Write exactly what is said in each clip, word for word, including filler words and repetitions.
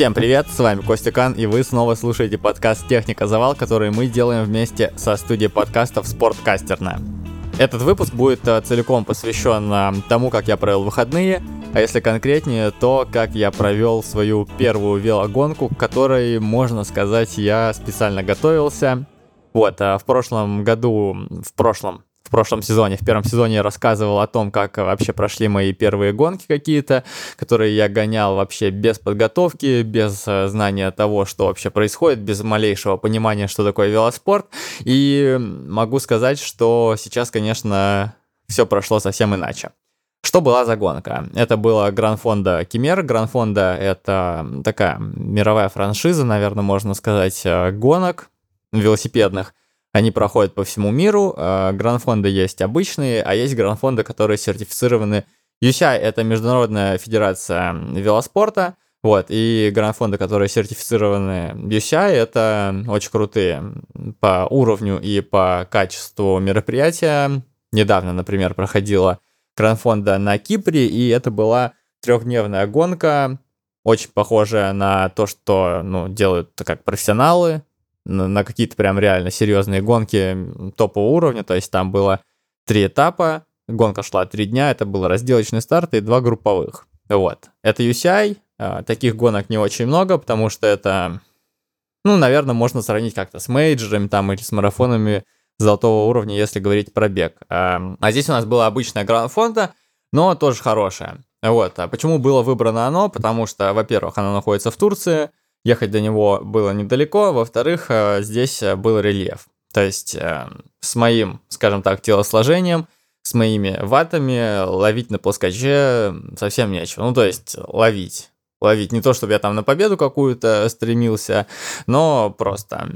Всем привет, с вами Костя Кан, и вы снова слушаете подкаст «Техника. Завал», который мы делаем вместе со студией подкастов «Спорткастерная». Этот выпуск будет целиком посвящен тому, как я провел выходные, а если конкретнее, то как я провел свою первую велогонку, к которой, можно сказать, я специально готовился. Вот, в прошлом году, в прошлом В прошлом сезоне, в первом сезоне я рассказывал о том, как вообще прошли мои первые гонки какие-то, которые я гонял вообще без подготовки, без знания того, что вообще происходит, без малейшего понимания, что такое велоспорт. И могу сказать, что сейчас, конечно, все прошло совсем иначе. Что была за гонка? Это было Гранфондо Кемер. Гранфондо — это такая мировая франшиза, наверное, можно сказать, гонок велосипедных. Они проходят по всему миру. Гранфонды есть обычные, а есть гранфонды, которые сертифицированы. ю си ай — это Международная Федерация Велоспорта. Вот, и гранфонды, которые сертифицированы ю си ай, это очень крутые по уровню и по качеству мероприятия. Недавно, например, проходила гранфонда на Кипре, и это была трехдневная гонка, очень похожая на то, что ну, делают как профессионалы, на какие-то прям реально серьезные гонки топового уровня. То есть там было три этапа, гонка шла три дня, это был разделочный старт и два групповых. Вот. Это ю си ай, таких гонок не очень много, потому что это, ну, наверное, можно сравнить как-то с мейджерами там или с марафонами золотого уровня, если говорить про бег. А здесь у нас была обычная гранфонда, но тоже хорошая. Вот. А почему было выбрано оно? Потому что, во-первых, оно находится в Турции, ехать до него было недалеко. Во-вторых, здесь был рельеф. То есть с моим, скажем так, телосложением, с моими ватами ловить на плоскоче совсем нечего. Ну, то есть ловить. Ловить не то, чтобы я там на победу какую-то стремился, но просто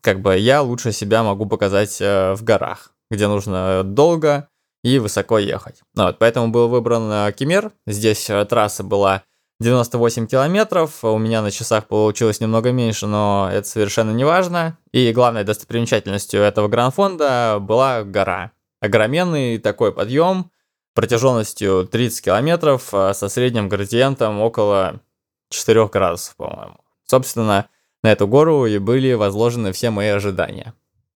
как бы я лучше себя могу показать в горах, где нужно долго и высоко ехать. Вот, поэтому был выбран Кемер. Здесь трасса была девяносто восемь километров, у меня на часах получилось немного меньше, но это совершенно не важно. И главной достопримечательностью этого гранфонда была гора. Огроменный такой подъем протяженностью тридцать километров со средним градиентом около четырех градусов, по-моему. Собственно, на эту гору и были возложены все мои ожидания.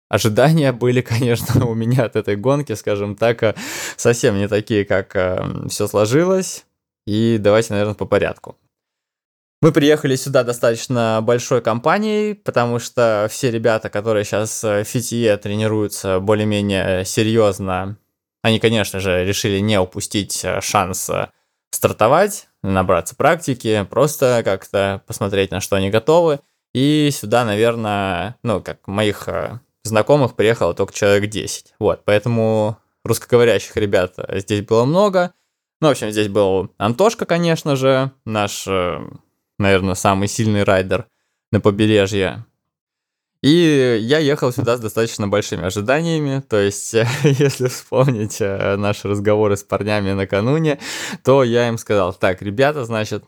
Ожидания были, конечно, у меня от этой гонки, скажем так, совсем не такие, как все сложилось. И давайте, наверное, по порядку. Мы приехали сюда достаточно большой компанией, потому что все ребята, которые сейчас в Фитье тренируются более-менее серьезно, они, конечно же, решили не упустить шанс стартовать, набраться практики, просто как-то посмотреть, на что они готовы. И сюда, наверное, ну, как моих знакомых приехало только человек десять. Вот, поэтому русскоговорящих ребят здесь было много. Ну, в общем, здесь был Антошка, конечно же, наш, наверное, самый сильный райдер на побережье. И я ехал сюда с достаточно большими ожиданиями, то есть, если вспомнить наши разговоры с парнями накануне, то я им сказал: так, ребята, значит,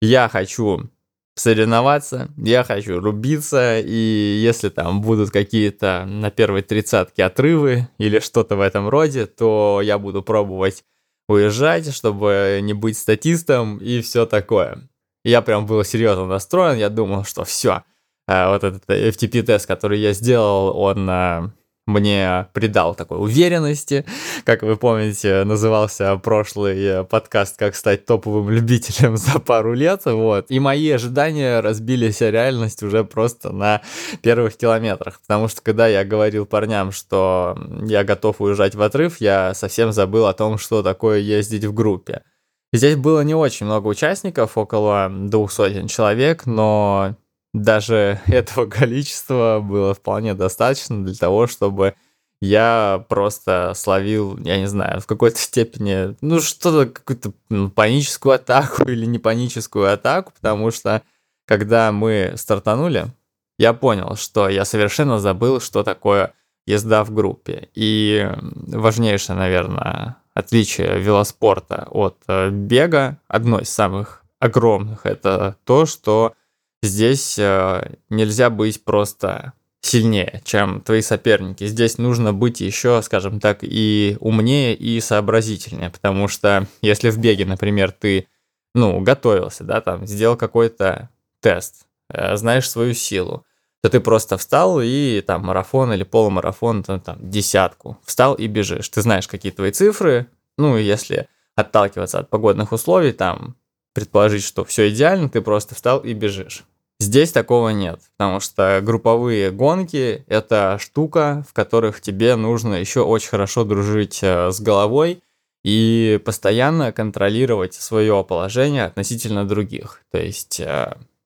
я хочу соревноваться, я хочу рубиться, и если там будут какие-то на первой тридцатке отрывы или что-то в этом роде, то я буду пробовать уезжать, чтобы не быть статистом и все такое. Я прям был серьезно настроен, я думал, что все, вот этот эф ти пи-тест, который я сделал, он мне придал такой уверенности. Как вы помните, назывался прошлый подкаст «Как стать топовым любителем за пару лет». Вот. И мои ожидания разбились о реальность уже просто на первых километрах. Потому что когда я говорил парням, что я готов уезжать в отрыв, я совсем забыл о том, что такое ездить в группе. Здесь было не очень много участников, около двух сотен человек, но даже этого количества было вполне достаточно для того, чтобы я просто словил, я не знаю, в какой-то степени, ну, что-то, какую-то паническую атаку или не паническую атаку, потому что, когда мы стартанули, я понял, что я совершенно забыл, что такое езда в группе. И важнейшее, наверное, отличие велоспорта от бега, одно из самых огромных, это то, что здесь нельзя быть просто сильнее, чем твои соперники. Здесь нужно быть еще, скажем так, и умнее, и сообразительнее, потому что если в беге, например, ты, ну, готовился, да, там, сделал какой-то тест, знаешь свою силу, то ты просто встал и там марафон или полумарафон, там, там десятку, встал и бежишь. Ты знаешь, какие твои цифры, ну, если отталкиваться от погодных условий, там, предположить, что все идеально, ты просто встал и бежишь. Здесь такого нет, потому что групповые гонки – это штука, в которых тебе нужно еще очень хорошо дружить с головой и постоянно контролировать свое положение относительно других. То есть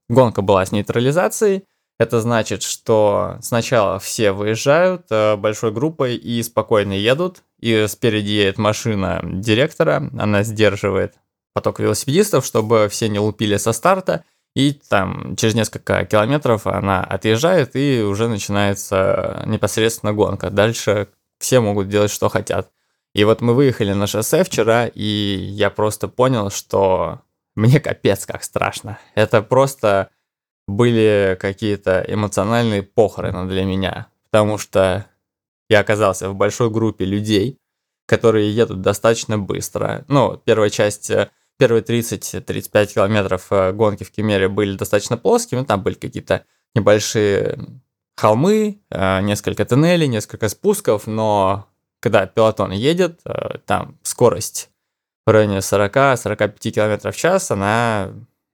гонка была с нейтрализацией, это значит, что сначала все выезжают большой группой и спокойно едут, и спереди едет машина директора, она сдерживает поток велосипедистов, чтобы все не лупили со старта, и там через несколько километров она отъезжает, и уже начинается непосредственно гонка. Дальше все могут делать, что хотят. И вот мы выехали на шоссе вчера, и я просто понял, что мне капец как страшно. Это просто были какие-то эмоциональные похороны для меня, потому что я оказался в большой группе людей, которые едут достаточно быстро. Ну, первая часть... Первые тридцать-тридцать пять километров гонки в Кемере были достаточно плоскими, там были какие-то небольшие холмы, несколько тоннелей, несколько спусков, но когда пелотон едет, там скорость в районе сорок-сорок пять километров в час, она,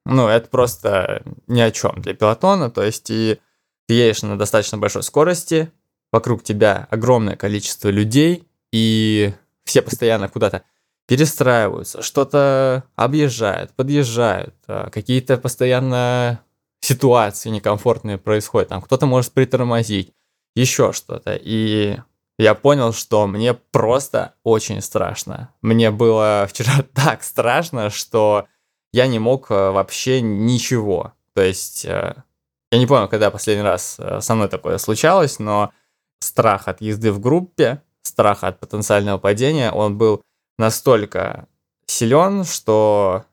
ну, это просто ни о чем для пелотона, то есть и ты едешь на достаточно большой скорости, вокруг тебя огромное количество людей, и все постоянно куда-то перестраиваются, что-то объезжают, подъезжают, какие-то постоянно ситуации некомфортные происходят, там кто-то может притормозить, еще что-то. И я понял, что мне просто очень страшно. Мне было вчера так страшно, что я не мог вообще ничего. То есть я не помню, когда последний раз со мной такое случалось, но страх от езды в группе, страх от потенциального падения, он был настолько силен, что,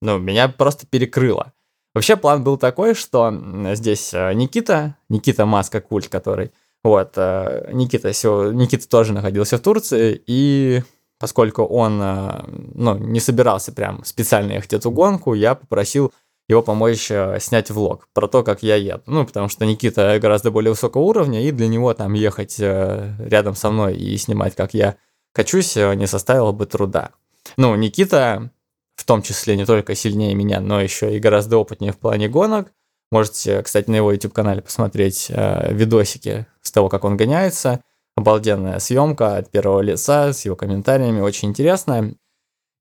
ну, меня просто перекрыло. Вообще план был такой, что здесь Никита, Никита Маска-культт, который, вот, Никита, Никита тоже находился в Турции, и поскольку он, ну, не собирался прям специально ехать эту гонку, я попросил его помочь снять влог про то, как я еду. Ну, потому что Никита гораздо более высокого уровня, и для него там ехать рядом со мной и снимать, как я качусь, не составило бы труда. Ну, Никита, в том числе, не только сильнее меня, но еще и гораздо опытнее в плане гонок. Можете, кстати, на его YouTube-канале посмотреть э, видосики с того, как он гоняется. Обалденная съемка от первого лица, с его комментариями, очень интересная.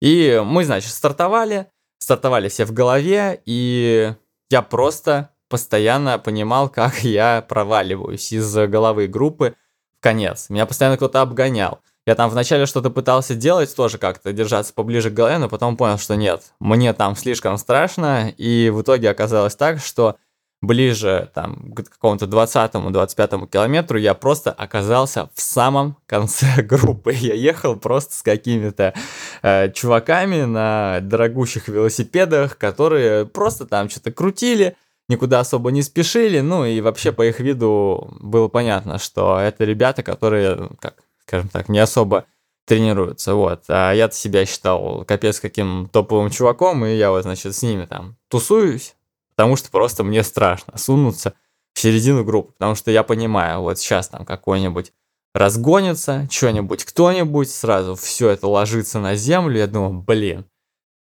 И мы, значит, стартовали, стартовали все в голове, и я просто постоянно понимал, как я проваливаюсь из головы группы в конец. Меня постоянно кто-то обгонял. Я там вначале что-то пытался делать, тоже как-то держаться поближе к голове, но потом понял, что нет, мне там слишком страшно, и в итоге оказалось так, что ближе там, к какому-то двадцатому-двадцать пятому километру я просто оказался в самом конце группы. Я ехал просто с какими-то э, чуваками на дорогущих велосипедах, которые просто там что-то крутили, никуда особо не спешили, ну и вообще по их виду было понятно, что это ребята, которые, как скажем так, не особо тренируются, вот. А я-то себя считал капец каким топовым чуваком, и я вот, значит, с ними там тусуюсь, потому что просто мне страшно сунуться в середину группы, потому что я понимаю, вот сейчас там какой-нибудь разгонится, что-нибудь, кто-нибудь, сразу все это ложится на землю, я думаю, блин,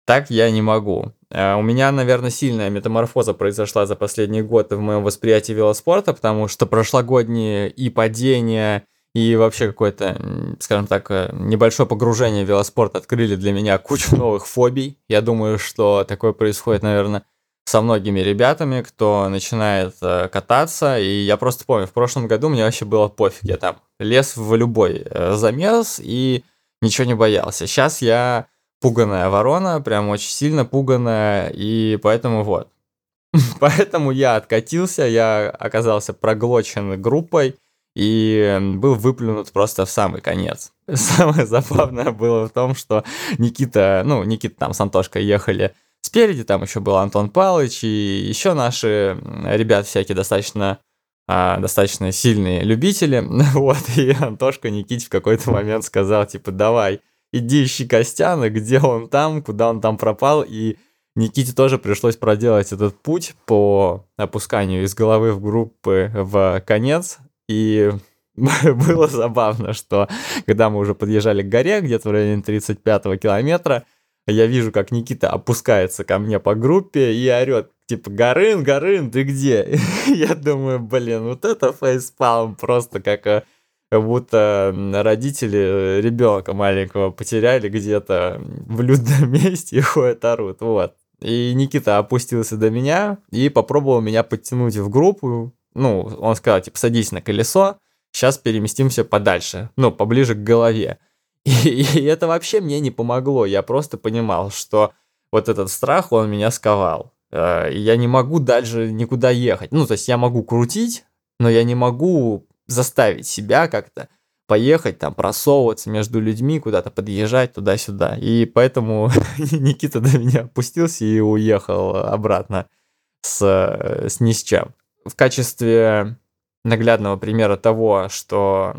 так я не могу. А у меня, наверное, сильная метаморфоза произошла за последний год в моем восприятии велоспорта, потому что прошлогодние и падения, и вообще какое-то, скажем так, небольшое погружение в велоспорт открыли для меня кучу новых фобий. Я думаю, что такое происходит, наверное, со многими ребятами, кто начинает кататься. И я просто помню, в прошлом году мне вообще было пофиг. Я там лез в любой замес и ничего не боялся. Сейчас я пуганая ворона, прям очень сильно пуганая, и поэтому вот. Поэтому я откатился, я оказался проглочен группой, и был выплюнут просто в самый конец. Самое забавное было в том, что Никита, ну, Никита там с Антошкой ехали спереди, там еще был Антон Павлович, и еще наши ребята всякие достаточно, а, достаточно сильные любители, вот, и Антошка Никите в какой-то момент сказал, типа, давай, иди ищи Костяна, где он там, куда он там пропал, и Никите тоже пришлось проделать этот путь по опусканию из головы в группы в конец, и было забавно, что когда мы уже подъезжали к горе, где-то в районе тридцать пятого километра, я вижу, как Никита опускается ко мне по группе и орет, типа, «Горын, Горын, ты где?» Я думаю, блин, вот это фейспалм просто как... как будто родители ребенка маленького потеряли где-то в людном месте и ходят орут, вот. И Никита опустился до меня и попробовал меня подтянуть в группу. Ну, он сказал, типа, садись на колесо, сейчас переместимся подальше, ну, поближе к голове. И, и это вообще мне не помогло, я просто понимал, что вот этот страх, он меня сковал. Я не могу дальше никуда ехать. Ну, то есть я могу крутить, но я не могу... заставить себя как-то поехать, там, просовываться между людьми, куда-то подъезжать туда-сюда. И поэтому Никита до меня опустился и уехал обратно с, с ни с чем. В качестве наглядного примера того, что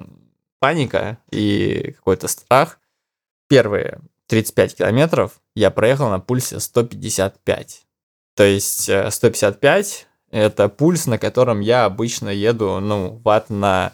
паника и какой-то страх, первые тридцать пять километров я проехал на пульсе сто пятьдесят пять. То есть сто пятьдесят пять... это пульс, на котором я обычно еду, ну, ватт на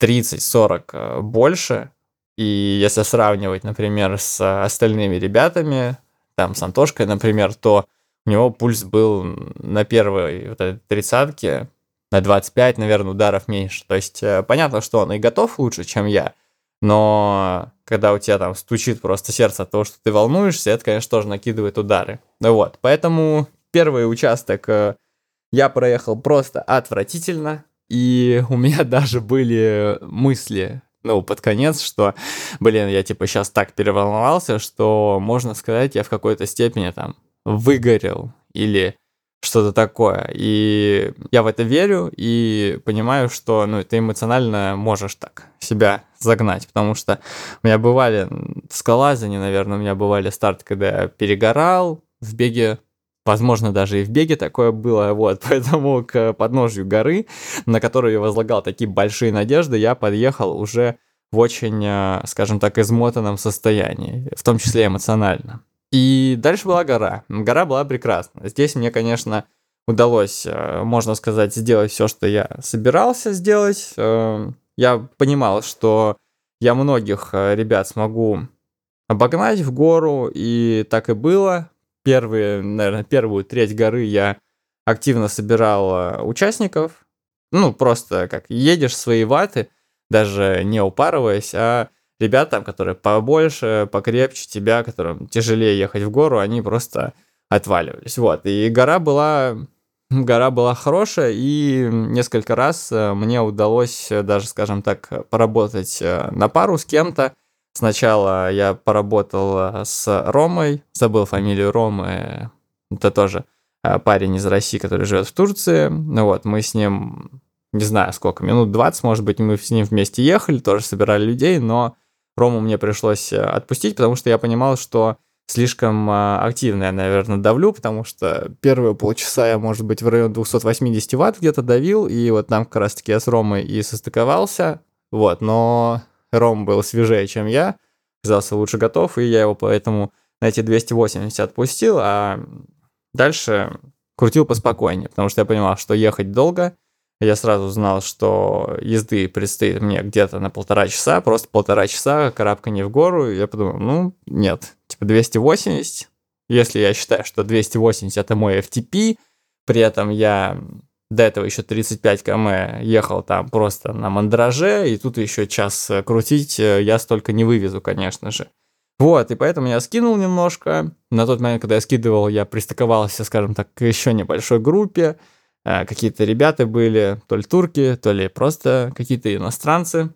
тридцать-сорок больше. И если сравнивать, например, с остальными ребятами, там, с Антошкой, например, то у него пульс был на первой вот этой тридцатке, на двадцать пять, наверное, ударов меньше. То есть понятно, что он и готов лучше, чем я, но когда у тебя там стучит просто сердце от того, что ты волнуешься, это, конечно, тоже накидывает удары. Ну вот, поэтому первый участок... я проехал просто отвратительно, и у меня даже были мысли, ну, под конец, что, блин, я, типа, сейчас так переволновался, что, можно сказать, я в какой-то степени, там, выгорел или что-то такое. И я в это верю и понимаю, что, ну, ты эмоционально можешь так себя загнать, потому что у меня бывали в скалолазании, наверное, у меня бывали старты, когда я перегорал в беге. Возможно, даже и в беге такое было, вот, поэтому к подножью горы, на которую я возлагал такие большие надежды, я подъехал уже в очень, скажем так, измотанном состоянии, в том числе эмоционально. И дальше была гора. Гора была прекрасна. Здесь мне, конечно, удалось, можно сказать, сделать все, что я собирался сделать. Я понимал, что я многих ребят смогу обогнать в гору, и так и было. Первые, наверное, первую треть горы я активно собирал участников. Ну, просто как едешь свои ваты, даже не упарываясь, а ребята, которые побольше, покрепче тебя, которым тяжелее ехать в гору, они просто отваливались. Вот. И гора была, гора была хорошая, и несколько раз мне удалось даже, скажем так, поработать на пару с кем-то. Сначала я поработал с Ромой, забыл фамилию Ромы, это тоже парень из России, который живет в Турции. Ну вот, мы с ним, не знаю сколько, минут двадцать, может быть, мы с ним вместе ехали, тоже собирали людей, но Рому мне пришлось отпустить, потому что я понимал, что слишком активно я, наверное, давлю, потому что первые полчаса я, может быть, в районе двести восемьдесят ватт где-то давил, и вот там как раз-таки я с Ромой и состыковался, вот, но... Ром был свежее, чем я, оказался лучше готов, и я его поэтому на эти двести восемьдесят отпустил, а дальше крутил поспокойнее, потому что я понимал, что ехать долго. Я сразу знал, что езды предстоит мне где-то на полтора часа, просто полтора часа карабканье в гору. Я подумал, ну, нет, типа двести восемьдесят, если я считаю, что двести восемьдесят это мой эф ти пи, при этом я... до этого еще тридцать пять км ехал там просто на мандраже, и тут еще час крутить я столько не вывезу, конечно же. Вот, и поэтому я скинул немножко. На тот момент, когда я скидывал, я пристыковался, скажем так, к еще небольшой группе. Какие-то ребята были, то ли турки, то ли просто какие-то иностранцы.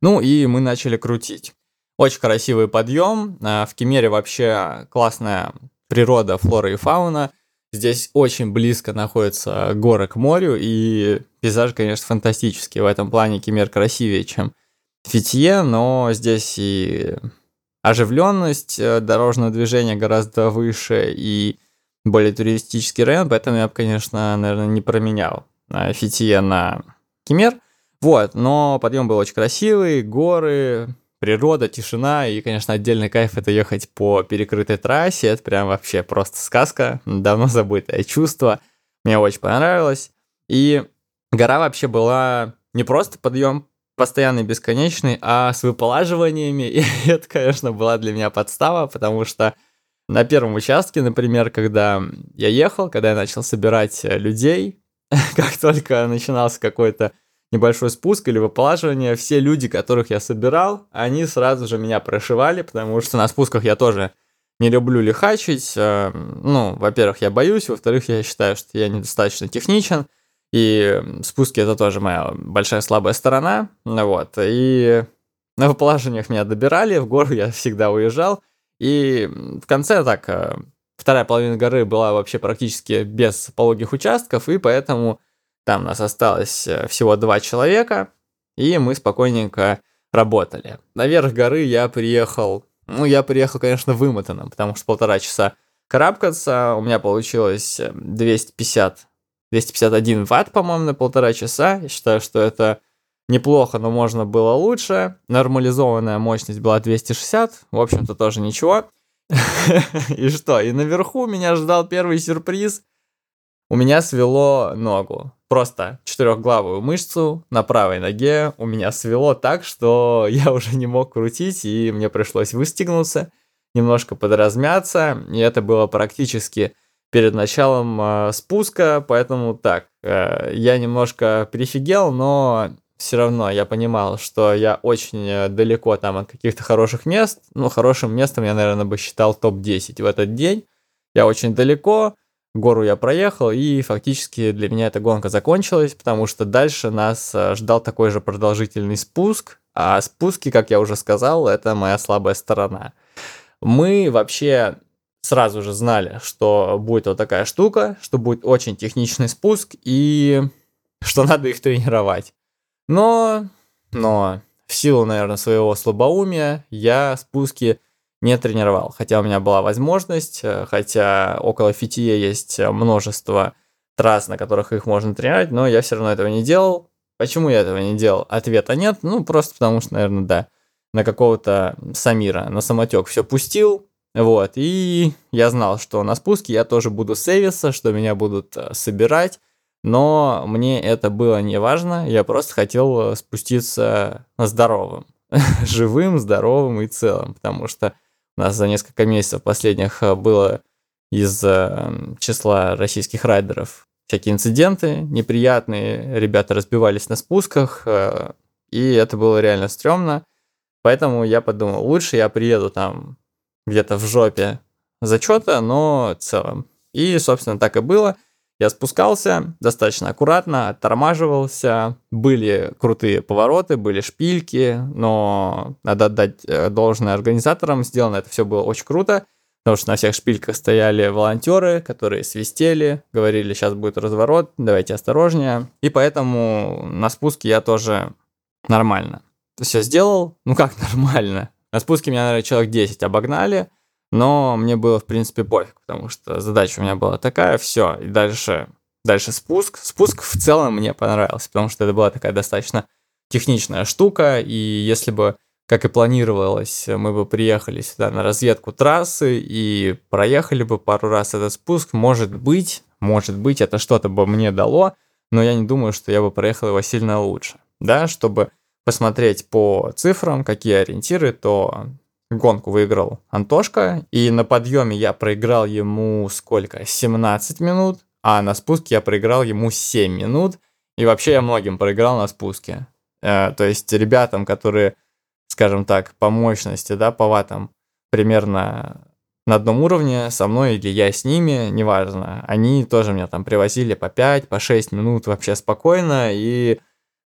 Ну и мы начали крутить. Очень красивый подъем. В Кемере вообще классная природа, флора и фауна. Здесь очень близко находятся горы к морю, и пейзаж, конечно, фантастический. В этом плане Кемер красивее, чем Фитье, но здесь и оживленность дорожного движения гораздо выше, и более туристический район, поэтому я бы, конечно, наверное, не променял Фитье на Кемер. Вот, но подъем был очень красивый, горы, природа, тишина и, конечно, отдельный кайф — это ехать по перекрытой трассе. Это прям вообще просто сказка, давно забытое чувство. Мне очень понравилось. И гора вообще была не просто подъем постоянный, бесконечный, а с выполаживаниями. И это, конечно, была для меня подстава, потому что на первом участке, например, когда я ехал, когда я начал собирать людей, как только начинался какой-то небольшой спуск или выполаживание, все люди, которых я собирал, они сразу же меня прошивали, потому что на спусках я тоже не люблю лихачить. Ну, во-первых, я боюсь, во-вторых, я считаю, что я недостаточно техничен, и спуски — это тоже моя большая слабая сторона, вот, и на выполаживаниях меня добирали, в гору я всегда уезжал, и в конце так, вторая половина горы была вообще практически без пологих участков, и поэтому там нас осталось всего два человека, и мы спокойненько работали. Наверх горы я приехал, ну, я приехал, конечно, вымотанным, потому что полтора часа карабкаться, у меня получилось двести пятьдесят, двести пятьдесят один ватт, по-моему, на полтора часа. Я считаю, что это неплохо, но можно было лучше. Нормализованная мощность была двести шестьдесят, в общем-то, тоже ничего. И что, и наверху меня ждал первый сюрприз. У меня свело ногу, просто четырехглавую мышцу на правой ноге у меня свело так, что я уже не мог крутить, и мне пришлось выстегнуться, немножко подразмяться, и это было практически перед началом э, спуска, поэтому так, э, я немножко прифигел, но все равно я понимал, что я очень далеко там от каких-то хороших мест, ну, хорошим местом я, наверное, бы считал топ десять в этот день, я очень далеко. Гору я проехал, и фактически для меня эта гонка закончилась, потому что дальше нас ждал такой же продолжительный спуск, а спуски, как я уже сказал, это моя слабая сторона. Мы вообще сразу же знали, что будет вот такая штука, что будет очень техничный спуск, и что надо их тренировать. Но, но в силу, наверное, своего слабоумия я спуски не тренировал, хотя у меня была возможность, хотя около Фитье есть множество трасс, на которых их можно тренировать, но я все равно этого не делал. Почему я этого не делал? Ответа нет, ну просто потому что, наверное, да, на какого-то Самира, на самотек все пустил, вот, и я знал, что на спуске я тоже буду сейвиться, что меня будут собирать, но мне это было не важно, я просто хотел спуститься здоровым, живым, здоровым и целым, потому что у нас за несколько месяцев последних было из числа российских райдеров всякие инциденты неприятные, ребята разбивались на спусках, и это было реально стрёмно, поэтому я подумал, лучше я приеду там где-то в жопе зачёта, но целым. И, собственно, так и было. Я спускался достаточно аккуратно, оттормаживался, были крутые повороты, были шпильки, но надо отдать должное организаторам, сделано это все было очень круто, потому что на всех шпильках стояли волонтеры, которые свистели, говорили, сейчас будет разворот, давайте осторожнее, и поэтому на спуске я тоже нормально все сделал, ну как нормально, на спуске меня, наверное, человек десять обогнали, но мне было, в принципе, пофиг, потому что задача у меня была такая, все, и дальше, дальше спуск. Спуск в целом мне понравился, потому что это была такая достаточно техничная штука, и если бы, как и планировалось, мы бы приехали сюда на разведку трассы и проехали бы пару раз этот спуск, может быть, может быть, это что-то бы мне дало, но я не думаю, что я бы проехал его сильно лучше, да, чтобы посмотреть по цифрам, какие ориентиры, то... Гонку выиграл Антошка, и на подъеме я проиграл ему сколько? семнадцать минут, а на спуске я проиграл ему семь минут, и вообще я многим проиграл на спуске. Э, то есть ребятам, которые, скажем так, по мощности, да, по ватам примерно на одном уровне, со мной или я с ними, неважно, они тоже меня там привозили по пять, по шесть минут вообще спокойно, и...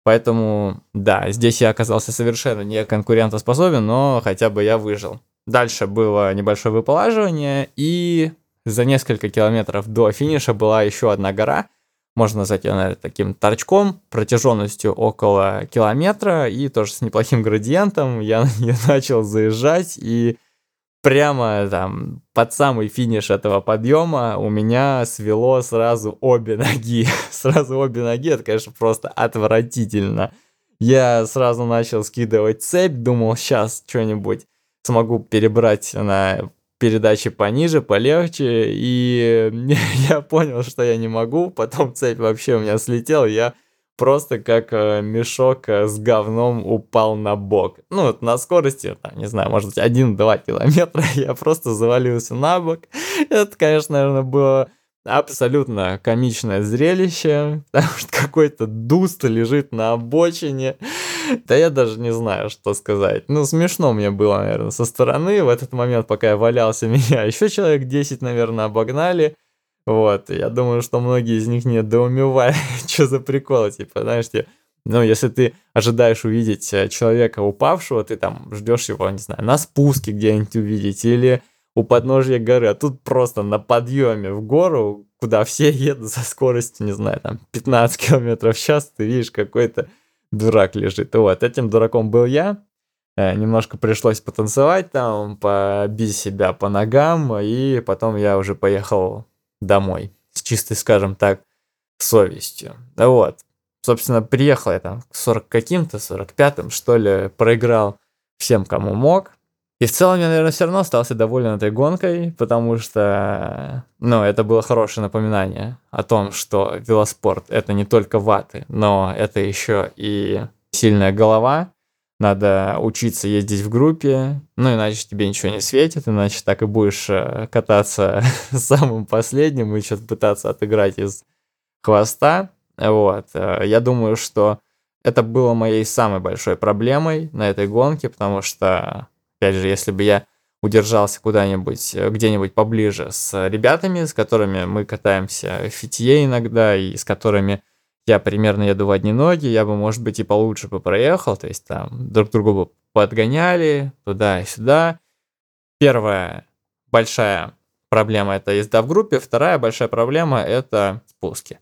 Поэтому, да, здесь я оказался совершенно не конкурентоспособен, но хотя бы я выжил. Дальше было небольшое выполаживание, и за несколько километров до финиша была еще одна гора. Можно назвать ее, наверное, таким торчком, протяженностью около километра, и тоже с неплохим градиентом. Я на нее начал заезжать, и прямо там под самый финиш этого подъема у меня свело сразу обе ноги. Сразу обе ноги, это, конечно, просто отвратительно. я сразу начал скидывать цепь, думал, сейчас что-нибудь смогу перебрать на передачи пониже, полегче, и я понял, что я не могу, потом цепь вообще у меня слетела, я просто как мешок с говном упал на бок. Ну, вот на скорости, там, не знаю, может быть, один-два километра я просто завалился на бок. Это, конечно, наверное, было абсолютно комичное зрелище, потому что какой-то дуст лежит на обочине. Да я даже не знаю, что сказать. Ну, смешно мне было, наверное, со стороны. В этот момент, пока я валялся, меня еще человек десять, наверное, обогнали. Вот, я думаю, что многие из них недоумевают, что за прикол, типа, знаешь, типа, ну, если ты ожидаешь увидеть человека упавшего, ты там ждешь его, не знаю, на спуске где-нибудь увидеть или у подножья горы, а тут просто на подъеме в гору, куда все едут со скоростью, не знаю, там, пятнадцать километров в час, ты видишь, какой-то дурак лежит. Вот, этим дураком был я. Немножко пришлось потанцевать там, побить себя по ногам, и потом я уже поехал домой, с чистой, скажем так, совестью. Вот. Собственно, приехал я там к сорок каким-то, сорок пятым, что ли, проиграл всем, кому мог. И в целом я, наверное, все равно остался доволен этой гонкой, потому что, ну, это было хорошее напоминание о том, что велоспорт — это не только ваты, но это еще и сильная голова. Надо учиться ездить в группе, ну, иначе тебе ничего не светит, иначе так и будешь кататься самым последним и что-то пытаться отыграть из хвоста. Вот. Я думаю, что это было моей самой большой проблемой на этой гонке, потому что, опять же, если бы я удержался куда-нибудь, где-нибудь поближе с ребятами, с которыми мы катаемся в Фитье иногда и с которыми я примерно еду в одни ноги, я бы, может быть, и получше бы проехал, то есть там друг другу бы подгоняли туда и сюда. Первая большая проблема – это езда в группе, вторая большая проблема – это спуски.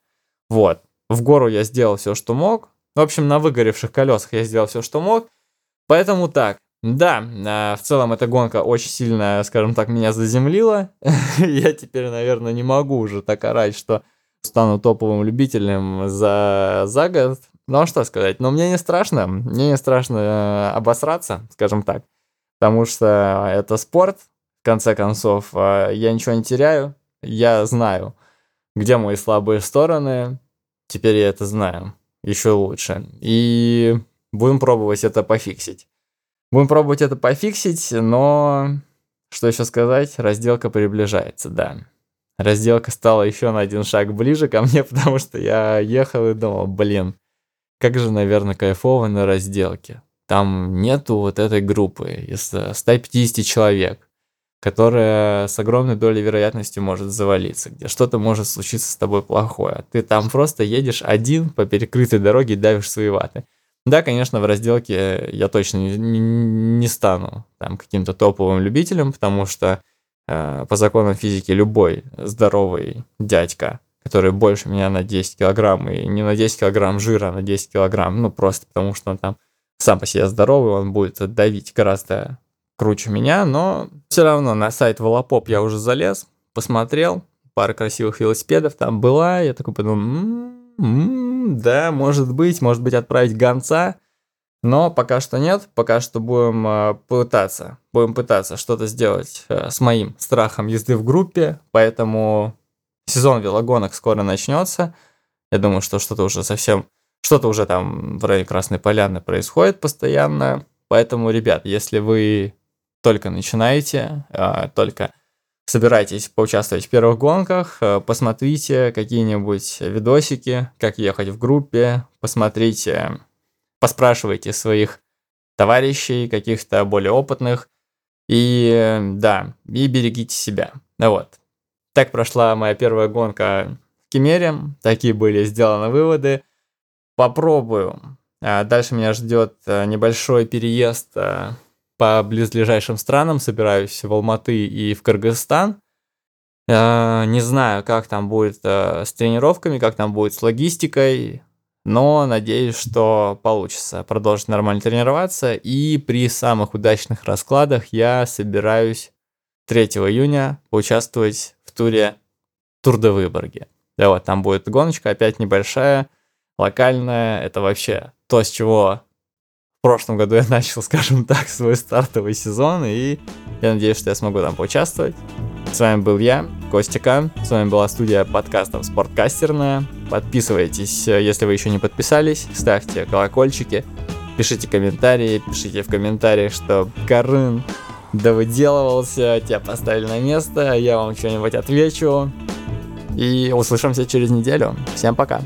Вот, в гору я сделал все, что мог, в общем, на выгоревших колесах я сделал все, что мог, поэтому так. Да, в целом эта гонка очень сильно, скажем так, меня заземлила, я теперь, наверное, не могу уже так орать, что стану топовым любителем за, за год. Ну, что сказать, но мне не страшно, мне не страшно э, обосраться, скажем так, потому что это спорт, в конце концов, э, я ничего не теряю, я знаю, где мои слабые стороны, теперь я это знаю, еще лучше, и будем пробовать это пофиксить. Будем пробовать это пофиксить, но, что еще сказать, разделка приближается, да. Разделка стала еще на один шаг ближе ко мне, потому что я ехал и думал, блин, как же, наверное, кайфово на разделке. Там нету вот этой группы из ста пятидесяти человек, которая с огромной долей вероятности может завалиться, где что-то может случиться с тобой плохое. Ты там просто едешь один по перекрытой дороге и давишь свои ваты. Да, конечно, в разделке я точно не, не, не стану там каким-то топовым любителем, потому что по законам физики любой здоровый дядька, который больше меня на десять килограмм, и не на десять килограмм жира, а на десять килограмм, ну просто потому что он там сам по себе здоровый, он будет давить гораздо круче меня, но все равно на сайт Velopop я уже залез, посмотрел, пара красивых велосипедов там была, я такой подумал, м-м-м, да, может быть, может быть отправить гонца, но пока что нет, пока что будем пытаться, будем пытаться что-то сделать с моим страхом езды в группе, поэтому сезон велогонок скоро начнется, я думаю, что что-то уже совсем, что-то уже там в районе Красной Поляны происходит постоянно, поэтому, ребят, если вы только начинаете, только собираетесь поучаствовать в первых гонках, посмотрите какие-нибудь видосики, как ехать в группе, посмотрите... Поспрашивайте своих товарищей, каких-то более опытных. И да, и берегите себя. Вот. Так прошла моя первая гонка в Кемере. Такие были сделаны выводы. Попробую. Дальше меня ждет небольшой переезд по близлежащим странам. Собираюсь в Алматы и в Кыргызстан. Не знаю, как там будет с тренировками, как там будет с логистикой. Но надеюсь, что получится продолжить нормально тренироваться. И при самых удачных раскладах я собираюсь третьего июня поучаствовать в туре Турдовыборге. Да вот, там будет гоночка, опять небольшая, локальная. Это вообще то, с чего В прошлом году я начал, скажем так, свой стартовый сезон, и я надеюсь, что я смогу там поучаствовать. С вами был я, Костя Кан, с вами была студия подкастов «Спорткастерная». Подписывайтесь, если вы еще не подписались, ставьте колокольчики, пишите комментарии, пишите в комментариях, что «Карын, да выделывался, тебя поставили на место, я вам что-нибудь отвечу». И услышимся через неделю. Всем пока!